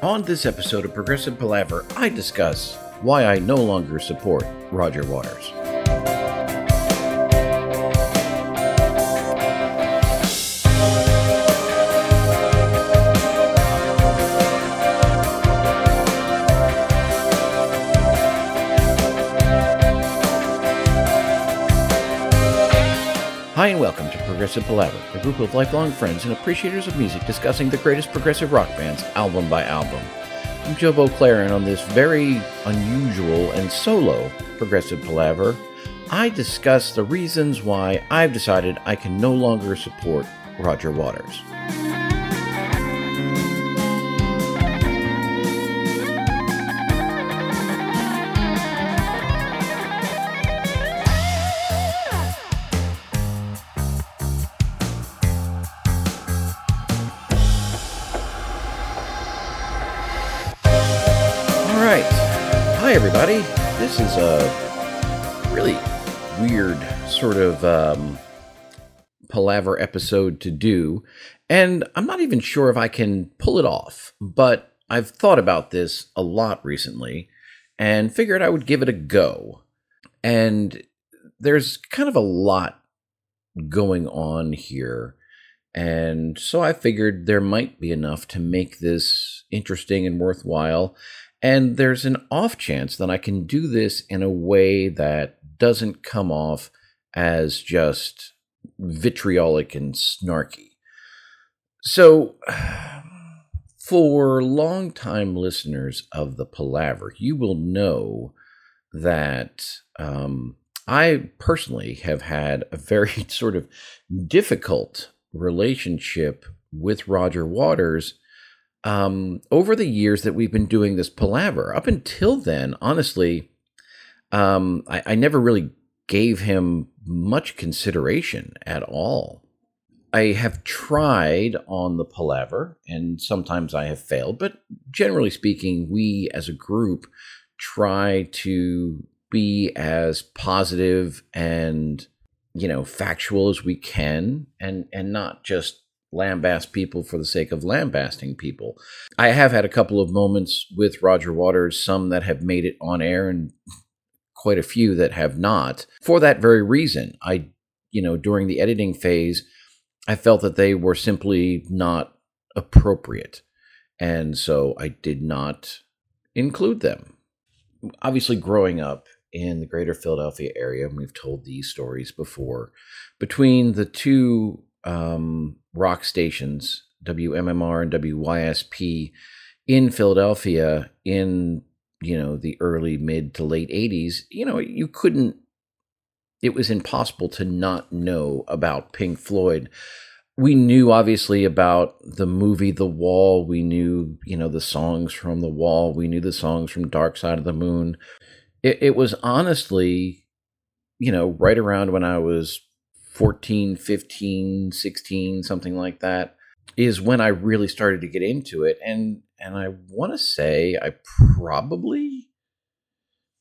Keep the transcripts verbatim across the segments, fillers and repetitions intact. On this episode of Progressive Palaver, I discuss why I no longer support Roger Waters. Hi and welcome to Progressive Palaver, a group of lifelong friends and appreciators of music discussing the greatest progressive rock bands album by album. I'm Joe Beauclair, and on this very unusual and solo Progressive Palaver, I discuss the reasons why I've decided I can no longer support Roger Waters. Everybody, this is a really weird sort of um, palaver episode to do, and I'm not even sure if I can pull it off, but I've thought about this a lot recently and figured I would give it a go. And there's kind of a lot going on here, and so I figured there might be enough to make this interesting and worthwhile. And there's an off chance that I can do this in a way that doesn't come off as just vitriolic and snarky. So, for longtime listeners of the Palaver, you will know that um, I personally have had a very sort of difficult relationship with Roger Waters Um, over the years that we've been doing this palaver. Up until then, honestly, um, I, I never really gave him much consideration at all. I have tried on the palaver, and sometimes I have failed, but generally speaking, we as a group try to be as positive and, you know, factual as we can, and, and not just lambast people for the sake of lambasting people. I have had a couple of moments with Roger Waters, some that have made it on air and quite a few that have not. For that very reason, I, you know, during the editing phase, I felt that they were simply not appropriate. And so I did not include them. Obviously, growing up in the greater Philadelphia area, and we've told these stories before, between the two Um, rock stations, W M M R and W Y S P, in Philadelphia in, you know, the early, mid to late eighties, you know, you couldn't, it was impossible to not know about Pink Floyd. We knew, obviously, about the movie The Wall. We knew, you know, the songs from The Wall. We knew the songs from Dark Side of the Moon. It, it was honestly, you know, right around when I was fourteen, fifteen, sixteen, something like that, is when I really started to get into it. And and I want to say I probably,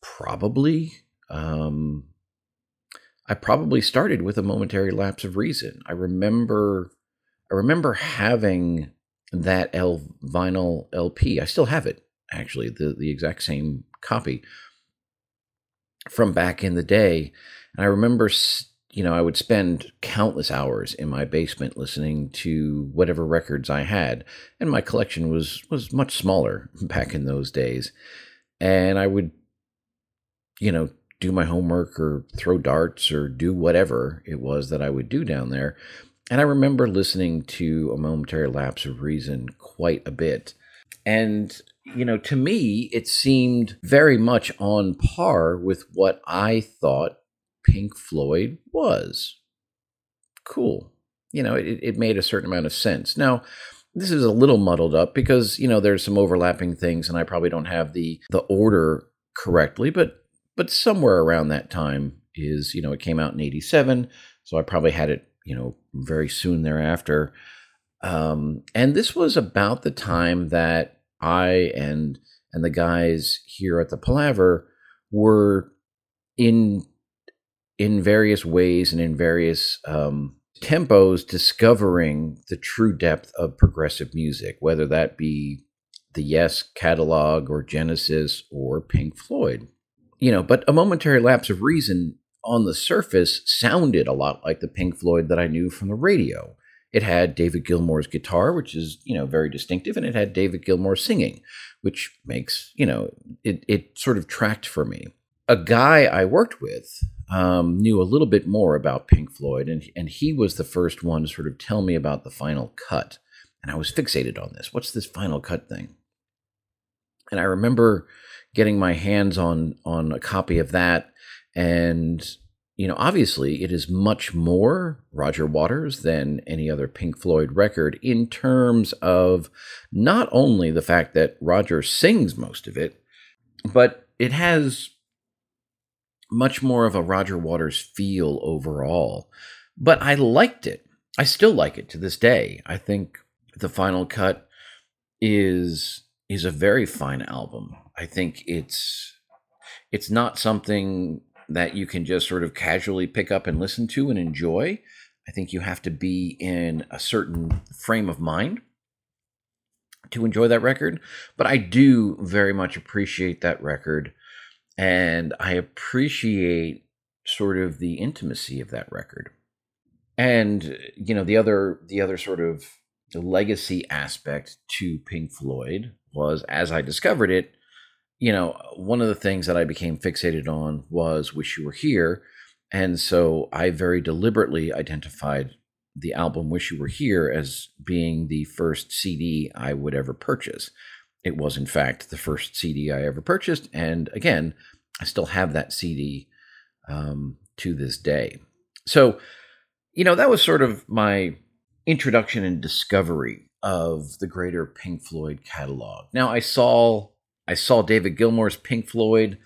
probably, um, I probably started with A Momentary Lapse of Reason. I remember, I remember having that L vinyl L P. I still have it, actually, the, the exact same copy from back in the day. And I remember st- You know, I would spend countless hours in my basement listening to whatever records I had. And my collection was was much smaller back in those days. And I would, you know, do my homework or throw darts or do whatever it was that I would do down there. And I remember listening to A Momentary Lapse of Reason quite a bit. And, you know, to me, it seemed very much on par with what I thought Pink Floyd was. Cool. You know, it, it made a certain amount of sense. Now, this is a little muddled up because, you know, there's some overlapping things and I probably don't have the the order correctly, but but somewhere around that time is, you know, it came out in eighty-seven, so I probably had it, you know, very soon thereafter. Um, and this was about the time that I and and the guys here at the Palaver were in in various ways and in various um, tempos discovering the true depth of progressive music, whether that be the Yes catalog or Genesis or Pink Floyd. You know, but A Momentary Lapse of Reason on the surface sounded a lot like the Pink Floyd that I knew from the radio. It had David Gilmour's guitar, which is, you know, very distinctive, and it had David Gilmour singing, which makes, you know, it, it sort of tracked for me. A guy I worked with um, knew a little bit more about Pink Floyd, and, and he was the first one to sort of tell me about the Final Cut. And I was fixated on this. What's this Final Cut thing? And I remember getting my hands on on a copy of that. And, you know, obviously it is much more Roger Waters than any other Pink Floyd record in terms of not only the fact that Roger sings most of it, but it has much more of a Roger Waters feel overall. But I liked it. I still like it to this day. I think The Final Cut is is a very fine album. I think it's it's not something that you can just sort of casually pick up and listen to and enjoy. I think you have to be in a certain frame of mind to enjoy that record. But I do very much appreciate that record, and I appreciate sort of the intimacy of that record. And, you know, the other the other sort of the legacy aspect to Pink Floyd was, as I discovered it, you know, one of the things that I became fixated on was Wish You Were Here. And so I very deliberately identified the album Wish You Were Here as being the first C D I would ever purchase. It was, in fact, the first C D I ever purchased. And again, I still have that C D um, to this day. So, you know, that was sort of my introduction and discovery of the greater Pink Floyd catalog. Now, I saw I saw David Gilmour's Pink Floyd.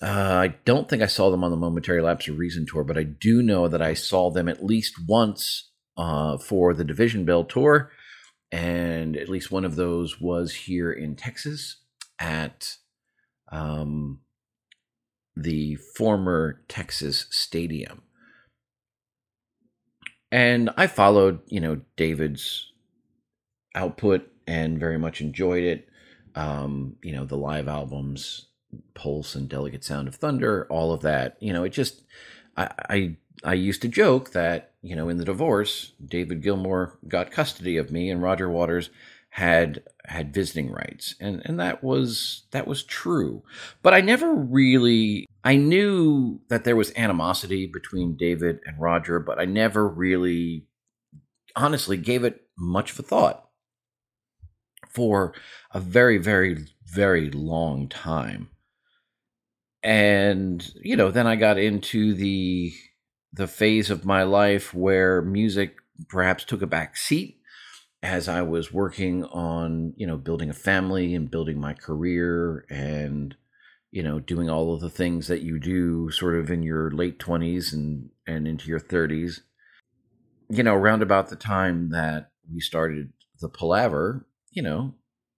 Uh, I don't think I saw them on the Momentary Lapse of Reason tour, but I do know that I saw them at least once uh, for the Division Bell tour, and at least one of those was here in Texas at um, the former Texas Stadium. And I followed, you know, David's output and very much enjoyed it. Um, you know, the live albums, Pulse and Delicate Sound of Thunder, all of that. You know, it just, I, I I used to joke that, you know, in the divorce, David Gilmour got custody of me and Roger Waters had had visiting rights. And and that was that was true. But I never really I knew that there was animosity between David and Roger, but I never really, honestly, gave it much of a thought for a very, very, very long time. And, you know, then I got into the the phase of my life where music perhaps took a back seat as I was working on, you know, building a family and building my career and, you know, doing all of the things that you do sort of in your late twenties and, and into your thirties. You know, around about the time that we started the Palaver, you know,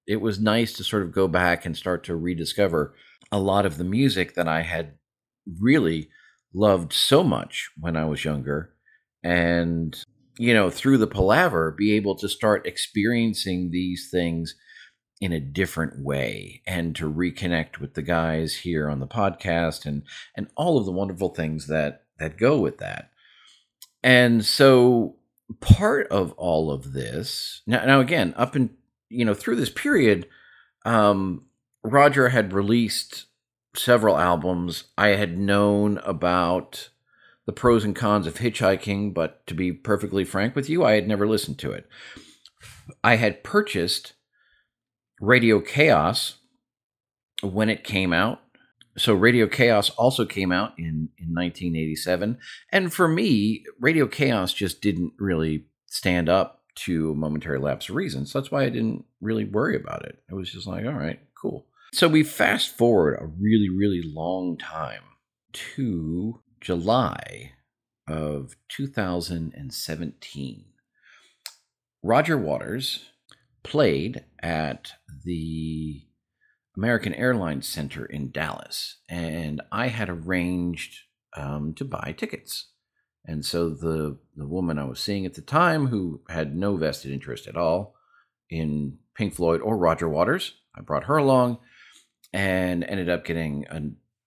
it was nice to sort of go back and start to rediscover a lot of the music that I had really loved so much when I was younger. And, you know, through the Palaver, be able to start experiencing these things in a different way and to reconnect with the guys here on the podcast and, and all of the wonderful things that, that go with that. And so part of all of this now, now again, up in, you know, through this period, um, Roger had released several albums. I had known about The Pros and Cons of Hitchhiking, but to be perfectly frank with you, I had never listened to it. I had purchased Radio Chaos when it came out. So Radio Chaos also came out in, in nineteen eighty-seven. And for me, Radio Chaos just didn't really stand up to A Momentary Lapse of Reason. So that's why I didn't really worry about it. It was just like, all right, cool. So we fast forward a really, really long time to July of two thousand seventeen. Roger Waters played at the American Airlines Center in Dallas, and I had arranged um, to buy tickets. And so the, the woman I was seeing at the time, who had no vested interest at all in Pink Floyd or Roger Waters. I brought her along and ended up getting a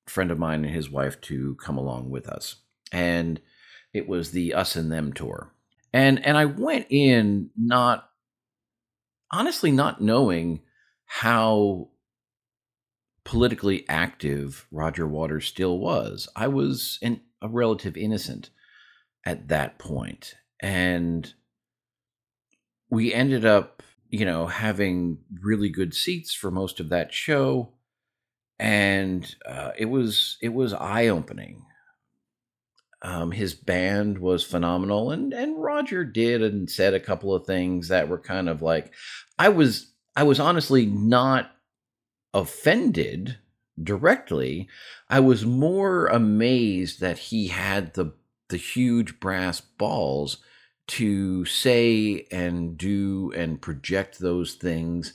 friend of mine and his wife to come along with us. And it was the Us and Them tour. And and I went in not, honestly not knowing how politically active Roger Waters still was. I was an, a relative innocent at that point. And we ended up, you know, having really good seats for most of that show. And uh, it was it was eye-opening. Um, his band was phenomenal, and and Roger did and said a couple of things that were kind of like, I was I was honestly not offended directly. I was more amazed that he had the the huge brass balls to say and do and project those things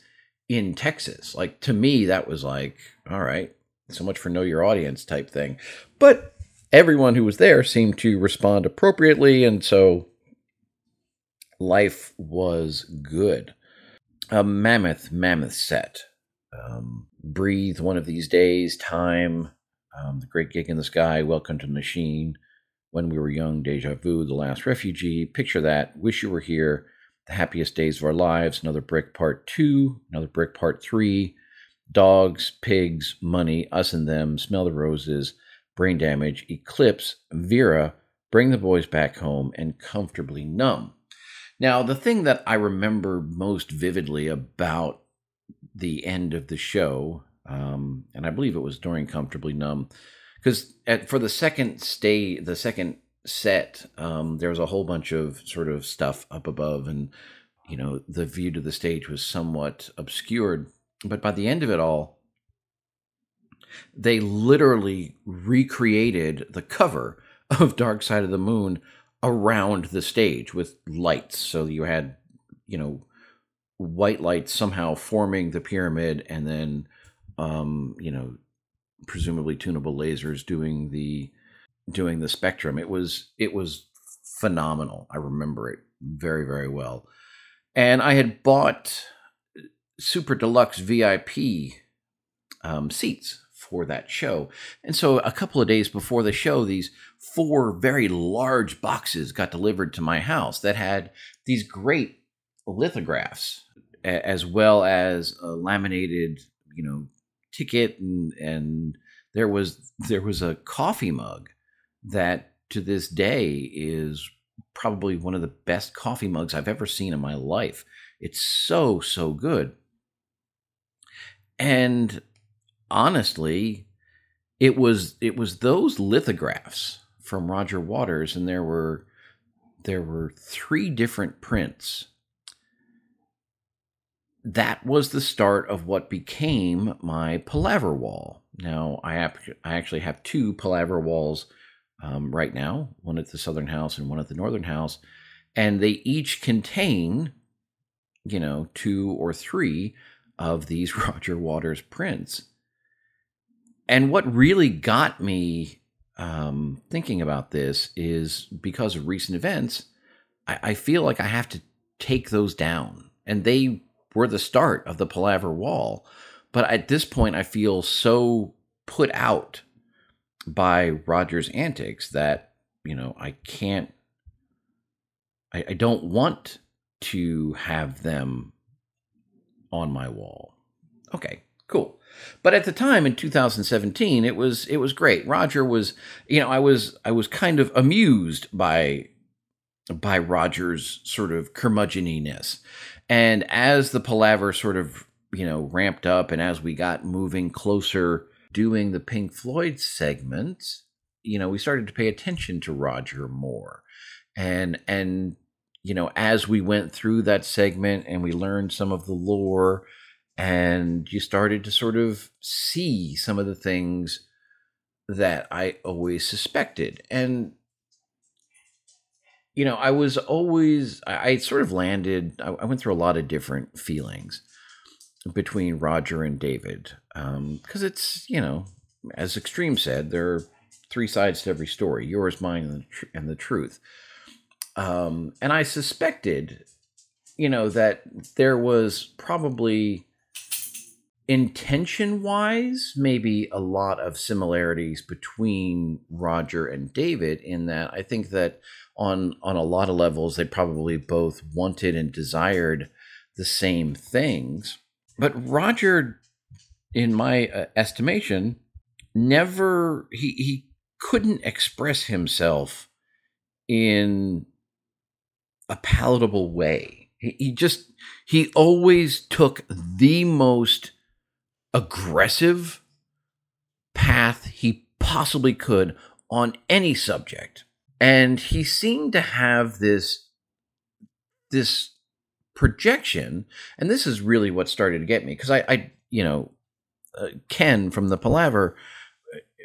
in Texas. Like, to me, that was like, all right, so much for know your audience type thing. But everyone who was there seemed to respond appropriately, and so life was good. A mammoth, mammoth set. Um, Breathe, One of These Days, Time, um, The Great Gig in the Sky, Welcome to the Machine, When We Were Young, Deja Vu, The Last Refugee, Picture That, Wish You Were Here, The Happiest Days of Our Lives, Another Brick Part two, Another Brick Part three, Dogs, Pigs, Money, Us and Them, Smell the Roses, Brain Damage, Eclipse, Vera, Bring the Boys Back Home, and Comfortably Numb. Now, the thing that I remember most vividly about the end of the show, um, and I believe it was during Comfortably Numb, because for the second stay, the second set, um, there was a whole bunch of sort of stuff up above, and, you know, the view to the stage was somewhat obscured. But by the end of it all, they literally recreated the cover of Dark Side of the Moon around the stage with lights. So you had, you know, white lights somehow forming the pyramid, and then, um, you know, presumably tunable lasers doing the doing the spectrum. It was it was phenomenal. I remember it very, very well. And I had bought Super Deluxe V I P um, seats for that show. And so a couple of days before the show, these four very large boxes got delivered to my house that had these great lithographs, as well as a laminated, you know, ticket. And, and there was, there was a coffee mug that to this day is probably one of the best coffee mugs I've ever seen in my life. It's so, so good. And honestly, it was it was those lithographs from Roger Waters, and there were there were three different prints. That was the start of what became my Palaver wall. Now, I have, I actually have two Palaver walls um, right now, one at the Southern House and one at the Northern House, and they each contain, you know, two or three of these Roger Waters prints. And what really got me um, thinking about this is because of recent events, I, I feel like I have to take those down. And they were the start of the Palaver wall. But at this point, I feel so put out by Roger's antics that, you know, I can't, I, I don't want to have them on my wall. Okay, cool. But at the time in two thousand seventeen, it was it was great. Roger was, you know, I was I was kind of amused by by Roger's sort of curmudgeoniness. And as the Palaver sort of, you know, ramped up, and as we got moving closer doing the Pink Floyd segment, you know, we started to pay attention to Roger more. And and you know, as we went through that segment and we learned some of the lore, and you started to sort of see some of the things that I always suspected. And, you know, I was always, I, I sort of landed, I, I went through a lot of different feelings between Roger and David. Um, because it's, you know, as Extreme said, there are three sides to every story: yours, mine, and the, tr- and the truth. Um, and I suspected you know, that there was probably intention-wise maybe a lot of similarities between Roger and David, in that I think that on on a lot of levels they probably both wanted and desired the same things. But Roger, in my uh, estimation, never he he couldn't express himself in a palatable way. He, he just he always took the most aggressive path he possibly could on any subject, and he seemed to have this this projection. And this is really what started to get me, because I, I, you know, uh, Ken from the Palaver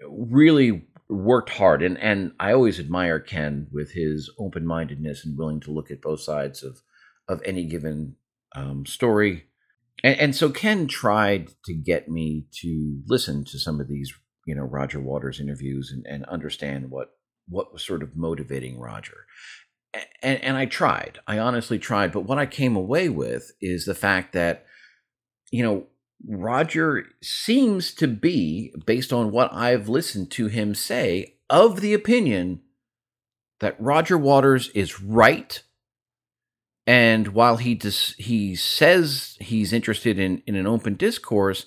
really worked hard, and and I always admire Ken with his open-mindedness and willing to look at both sides of of any given um, story. And, and so Ken tried to get me to listen to some of these, you know, Roger Waters interviews and, and understand what what was sort of motivating Roger. And, and I tried. I honestly tried. But what I came away with is the fact that, you know, Roger seems to be, based on what I've listened to him say, of the opinion that Roger Waters is right. And while he dis- he says he's interested in, in an open discourse,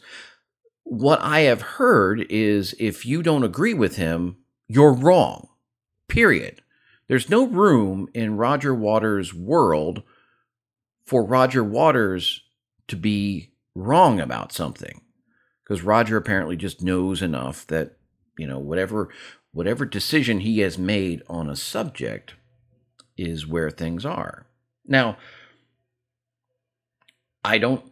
what I have heard is if you don't agree with him, you're wrong, period. There's no room in Roger Waters' world for Roger Waters to be wrong about something, because Roger apparently just knows enough that, you know, whatever whatever decision he has made on a subject is where things are. Now, I don't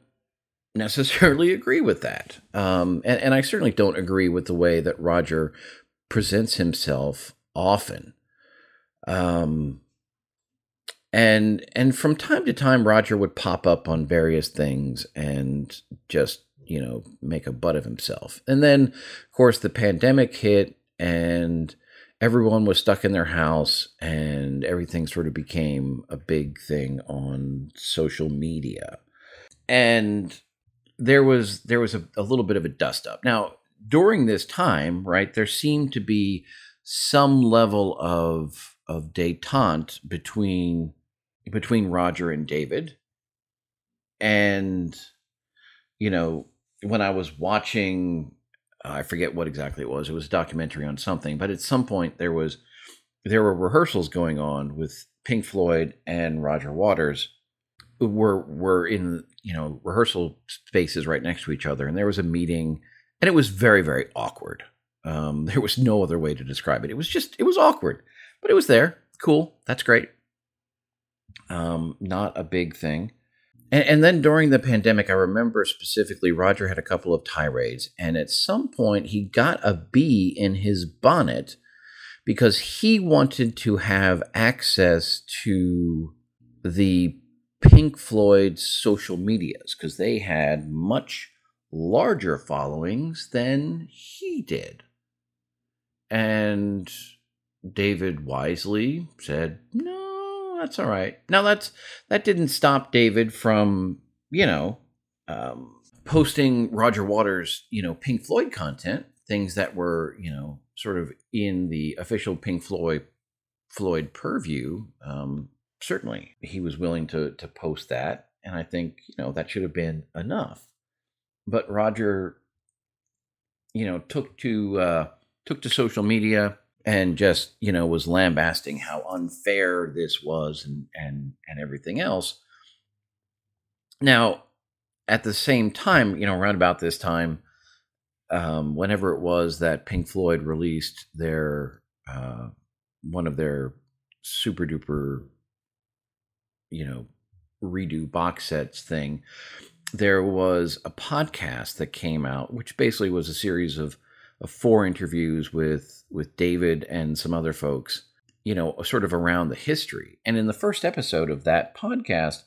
necessarily agree with that. Um, and, and I certainly don't agree with the way that Roger presents himself often. Um, and and from time to time, Roger would pop up on various things and just, you know, make a butt of himself. And then, of course, the pandemic hit and everyone was stuck in their house, and everything sort of became a big thing on social media. And there was there was a, a little bit of a dust up. Now, during this time, right, there seemed to be some level of of detente between between Roger and David. And, you know, when I was watching, I forget what exactly it was. It was a documentary on something, but at some point there was there were rehearsals going on with Pink Floyd, and Roger Waters were were in, you know, rehearsal spaces right next to each other, and there was a meeting, and it was very, very awkward. Um, there was no other way to describe it. It was just it was awkward, but it was there. Cool, that's great. Um, not a big thing. And, and then during the pandemic, I remember specifically Roger had a couple of tirades. And at some point, he got a bee in his bonnet because he wanted to have access to the Pink Floyd social medias, because they had much larger followings than he did. And David wisely said, no. That's all right. Now, that's that didn't stop David from, you know, um, posting Roger Waters, you know, Pink Floyd content, things that were, you know, sort of in the official Pink Floyd Floyd purview. Um, certainly, he was willing to to post that, and I think, you know, that should have been enough. But Roger, you know, took to uh, took to social media. And just, you know, was lambasting how unfair this was and, and and everything else. Now, at the same time, you know, around about this time, um, whenever it was that Pink Floyd released their, uh, one of their super duper, you know, redo box sets thing, there was a podcast that came out, which basically was a series of Of four interviews with with David and some other folks, you know, sort of around the history. And in the first episode of that podcast,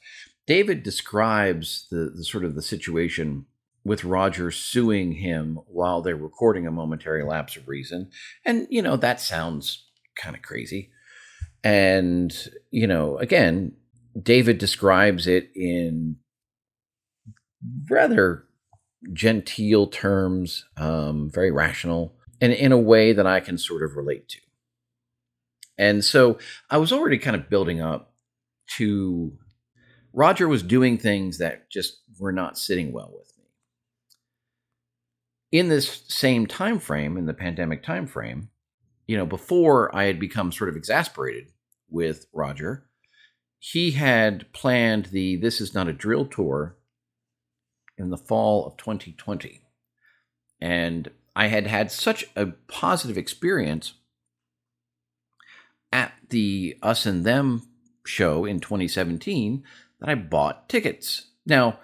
David describes the, the sort of the situation with Roger suing him while they're recording A Momentary Lapse of Reason. And, you know, that sounds kind of crazy. And, you know, again, David describes it in rather genteel terms, um, very rational, and in a way that I can sort of relate to. And so I was already kind of building up to Roger was doing things that just were not sitting well with me. In this same time frame, in the pandemic time frame, you know, before I had become sort of exasperated with Roger, he had planned the This Is Not a Drill tour in the fall of twenty twenty. And I had had such a positive experience at the Us and Them show in twenty seventeen that I bought tickets. Now,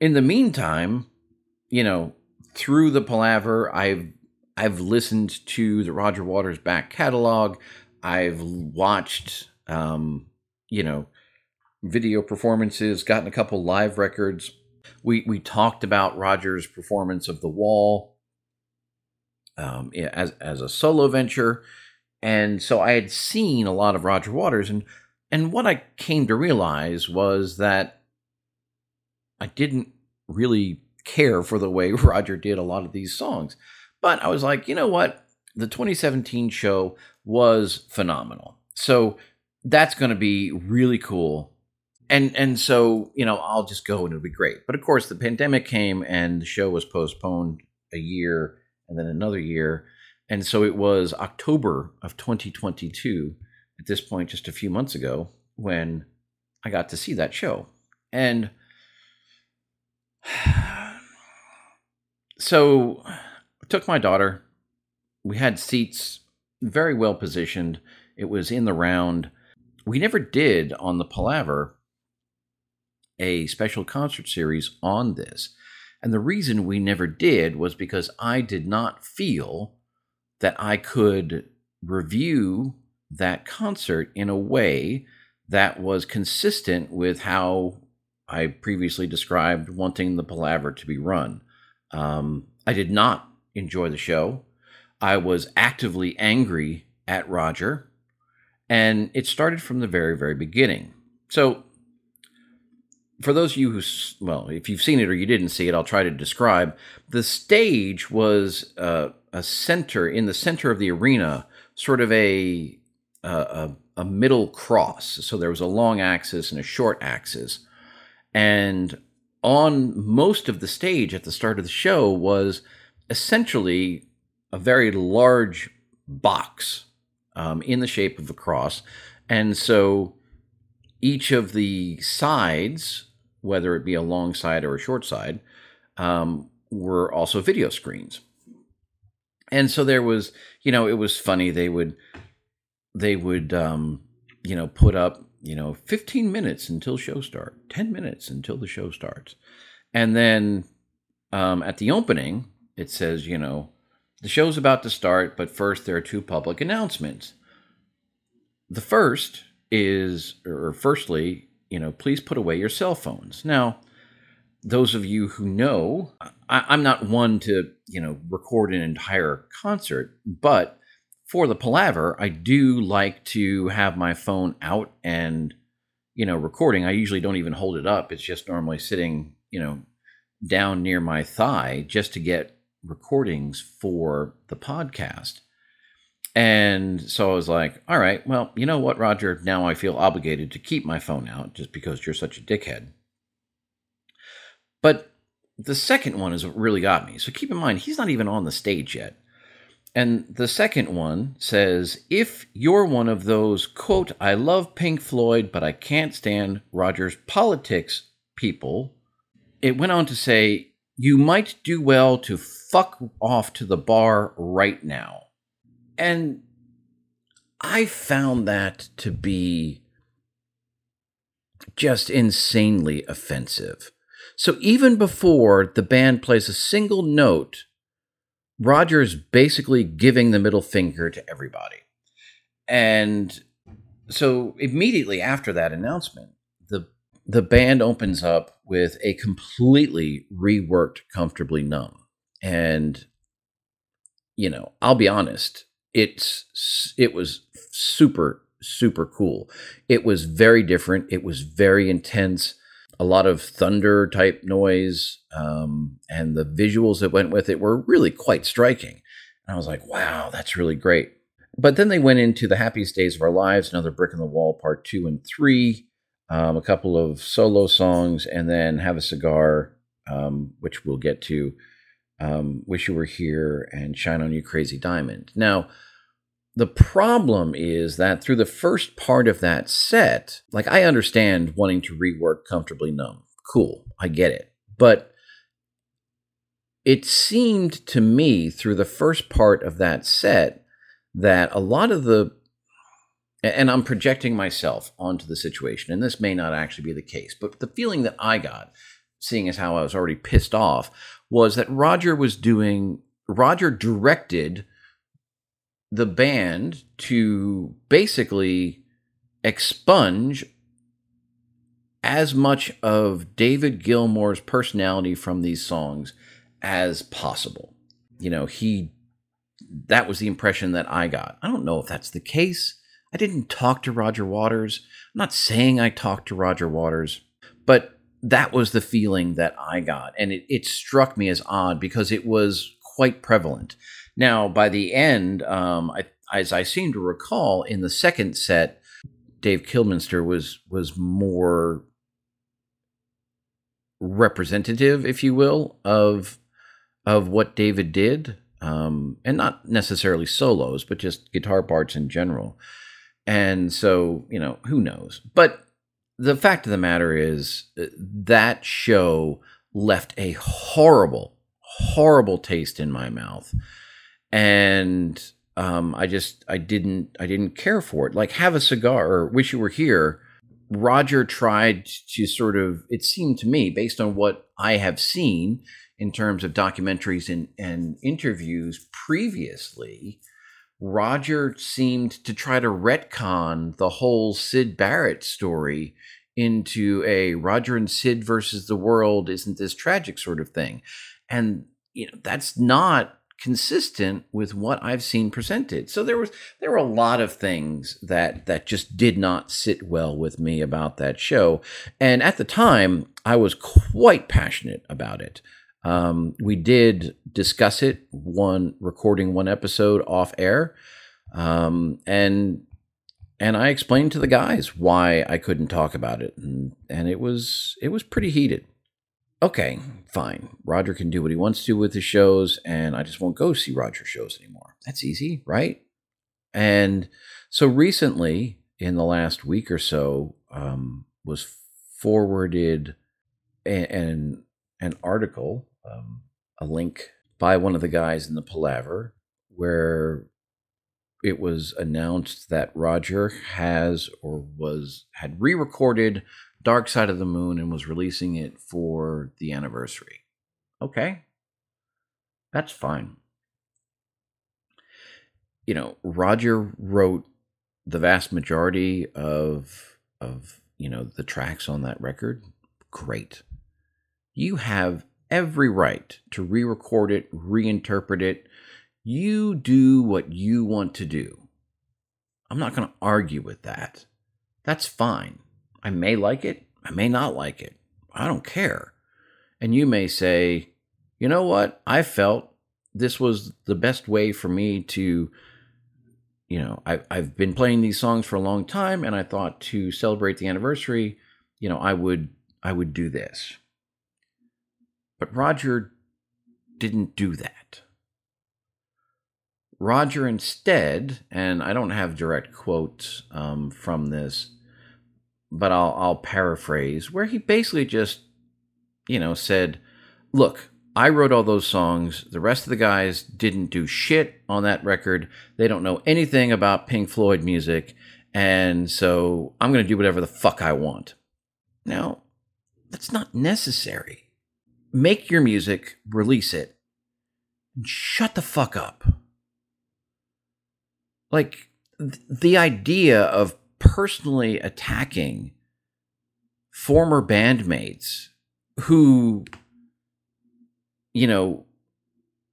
in the meantime, you know, through the Palaver, I've I've listened to the Roger Waters back catalog. I've watched, um, you know, video performances, gotten a couple live records. We we talked about Roger's performance of The Wall um, as as a solo venture, and so I had seen a lot of Roger Waters, and and what I came to realize was that I didn't really care for the way Roger did a lot of these songs, but I was like, you know what, the twenty seventeen show was phenomenal, so that's going to be really cool. And and so, you know, I'll just go and it'll be great. But of course, the pandemic came and the show was postponed a year and then another year. And so it was October of twenty twenty-two, at this point, just a few months ago, when I got to see that show. And so I took my daughter. We had seats very well positioned. It was in the round. We never did on the Palaver a special concert series on this. And the reason we never did was because I did not feel that I could review that concert in a way that was consistent with how I previously described wanting the Palaver to be run. Um, I did not enjoy the show. I was actively angry at Roger, and it started from the very, very beginning. So, for those of you who, well, if you've seen it or you didn't see it, I'll try to describe. The stage was uh, a center, in the center of the arena, sort of a, a a middle cross. So there was a long axis and a short axis. And on most of the stage at the start of the show was essentially a very large box um, in the shape of a cross. And so each of the sides, whether it be a long side or a short side, um, were also video screens. And so there was, you know, it was funny. They would, they would, um, you know, put up, you know, fifteen minutes until show start, ten minutes until the show starts. And then um, at the opening, it says, you know, the show's about to start, but first there are two public announcements. The first is, or firstly, you know, please put away your cell phones. Now, those of you who know, I, I'm not one to, you know, record an entire concert, but for the Palaver, I do like to have my phone out and, you know, recording. I usually don't even hold it up. It's just normally sitting, you know, down near my thigh just to get recordings for the podcast. And so I was like, all right, well, you know what, Roger, now I feel obligated to keep my phone out just because you're such a dickhead. But the second one is what really got me. So keep in mind, he's not even on the stage yet. And the second one says, if you're one of those, quote, I love Pink Floyd, but I can't stand Roger's politics people. It went on to say, you might do well to fuck off to the bar right now. And I found that to be just insanely offensive. So even before the band plays a single note, Roger's basically giving the middle finger to everybody. And so immediately after that announcement, the the band opens up with a completely reworked Comfortably Numb. And, you know, I'll be honest. It's it was super super cool. It was very different. It was very intense. A lot of thunder type noise, um, and the visuals that went with it were really quite striking. And I was like, wow, that's really great. But then they went into The Happiest Days of Our Lives, Another Brick in the Wall, part two and three, um, a couple of solo songs, and then Have a Cigar, um, which we'll get to, um, Wish You Were Here, and Shine On You Crazy Diamond. Now, the problem is that through the first part of that set, like, I understand wanting to rework Comfortably Numb. Cool. I get it. But it seemed to me through the first part of that set that a lot of the, and I'm projecting myself onto the situation, and this may not actually be the case, but the feeling that I got, seeing as how I was already pissed off, was that Roger was doing, Roger directed the band to basically expunge as much of David Gilmour's personality from these songs as possible. You know, he, that was the impression that I got. I don't know if that's the case. I didn't talk to Roger Waters. I'm not saying I talked to Roger Waters, but that was the feeling that I got. And it, it struck me as odd because it was quite prevalent. Now, by the end, um, I, as I seem to recall, in the second set, Dave Kilminster was was more representative, if you will, of of what David did, um, and not necessarily solos, but just guitar parts in general. And so, you know, who knows? But the fact of the matter is that show left a horrible, horrible taste in my mouth. And um, I just, I didn't, I didn't care for it. Like Have a Cigar or Wish You Were Here, Roger tried to sort of, it seemed to me, based on what I have seen in terms of documentaries and, and interviews previously, Roger seemed to try to retcon the whole Syd Barrett story into a Roger and Syd versus the world, isn't this tragic sort of thing. And, you know, that's not consistent with what I've seen presented. So there was there were a lot of things that that just did not sit well with me about that show. And at the time, I was quite passionate about it. Um, we did discuss it, one recording one episode off air, um, and and I explained to the guys why I couldn't talk about it, and and it was it was pretty heated. Okay, fine. Roger can do what he wants to with his shows, and I just won't go see Roger shows anymore. That's easy, right? And so recently, in the last week or so, um, was forwarded an an article, um, a link by one of the guys in the Palaver, where it was announced that Roger has or was had re-recorded Dark Side of the Moon and was releasing it for the anniversary. Okay. That's fine. You know, Roger wrote the vast majority of, of, you know, the tracks on that record. Great. You have every right to re-record it, reinterpret it. You do what you want to do. I'm not going to argue with that. That's fine. I may like it. I may not like it. I don't care. And you may say, you know what? I felt this was the best way for me to, you know, I, I've been playing these songs for a long time, and I thought to celebrate the anniversary, you know, I would, I would do this. But Roger didn't do that. Roger instead, and I don't have direct quotes um, from this, but I'll, I'll paraphrase, where he basically just, you know, said, look, I wrote all those songs. The rest of the guys didn't do shit on that record. They don't know anything about Pink Floyd music. And so I'm going to do whatever the fuck I want. Now, that's not necessary. Make your music, release it, and shut the fuck up. Like, th- the idea of personally attacking former bandmates who, you know,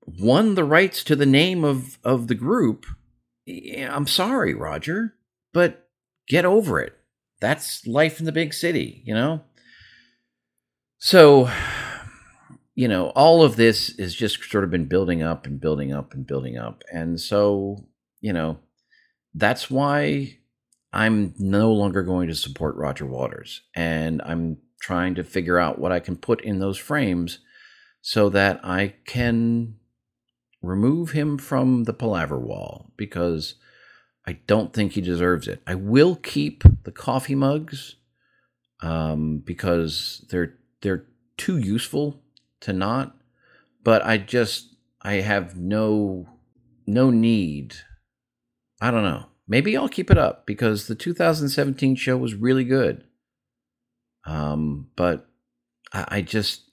won the rights to the name of, of the group. I'm sorry, Roger, but get over it. That's life in the big city, you know? So, you know, all of this is just sort of been building up and building up and building up. And so, you know, that's why I'm no longer going to support Roger Waters. And I'm trying to figure out what I can put in those frames so that I can remove him from the Palaver wall, because I don't think he deserves it. I will keep the coffee mugs um, because they're they're too useful to not. But I just I have no no need. I don't know. Maybe I'll keep it up because the two thousand seventeen show was really good. Um, but I, I just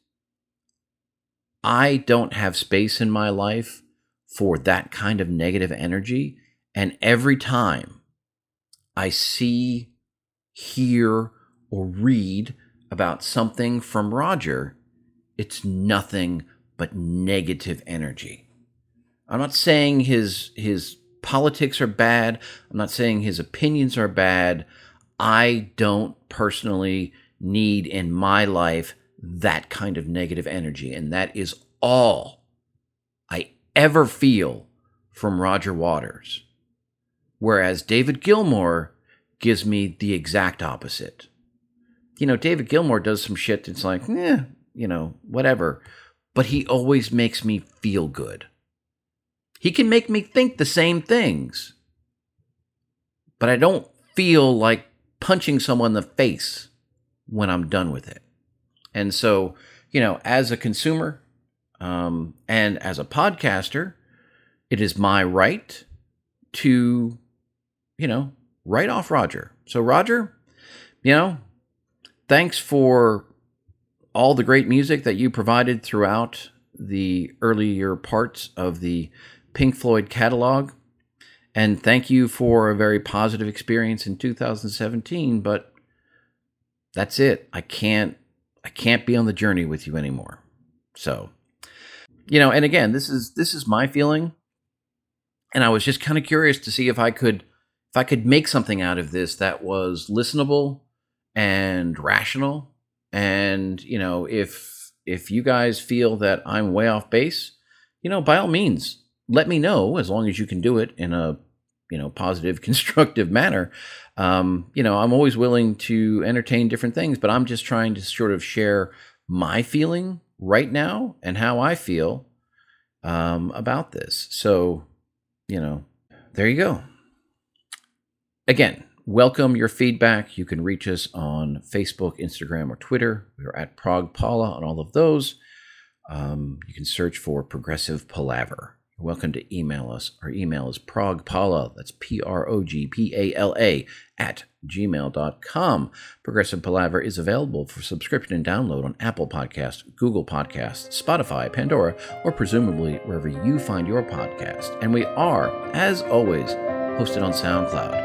I don't have space in my life for that kind of negative energy. And every time I see, hear, or read about something from Roger, it's nothing but negative energy. I'm not saying his his politics are bad. I'm not saying his opinions are bad. I don't personally need in my life that kind of negative energy. And that is all I ever feel from Roger Waters. Whereas David Gilmour gives me the exact opposite. You know, David Gilmour does some shit that's like, eh, you know, whatever. But he always makes me feel good. He can make me think the same things. But I don't feel like punching someone in the face when I'm done with it. And so, you know, as a consumer um, and as a podcaster, it is my right to... you know, right off Roger. So Roger, you know, thanks for all the great music that you provided throughout the earlier parts of the Pink Floyd catalog. And thank you for a very positive experience in two thousand seventeen, but that's it. I can't, I can't be on the journey with you anymore. So, you know, and again, this is, this is my feeling. And I was just kind of curious to see if I could If I could make something out of this that was listenable and rational. And, you know, if if you guys feel that I'm way off base, you know, by all means, let me know, as long as you can do it in a, you know, positive, constructive manner. Um, you know, I'm always willing to entertain different things, but I'm just trying to sort of share my feeling right now and how I feel um, about this. So, you know, there you go. Again, welcome your feedback. You can reach us on Facebook, Instagram, or Twitter. We are at Prog Paula on all of those. Um, you can search for Progressive Palaver. You're welcome to email us. Our email is progpaula, that's P R O G P A L A, at gmail dot com. Progressive Palaver is available for subscription and download on Apple Podcasts, Google Podcasts, Spotify, Pandora, or presumably wherever you find your podcast. And we are, as always, hosted on SoundCloud.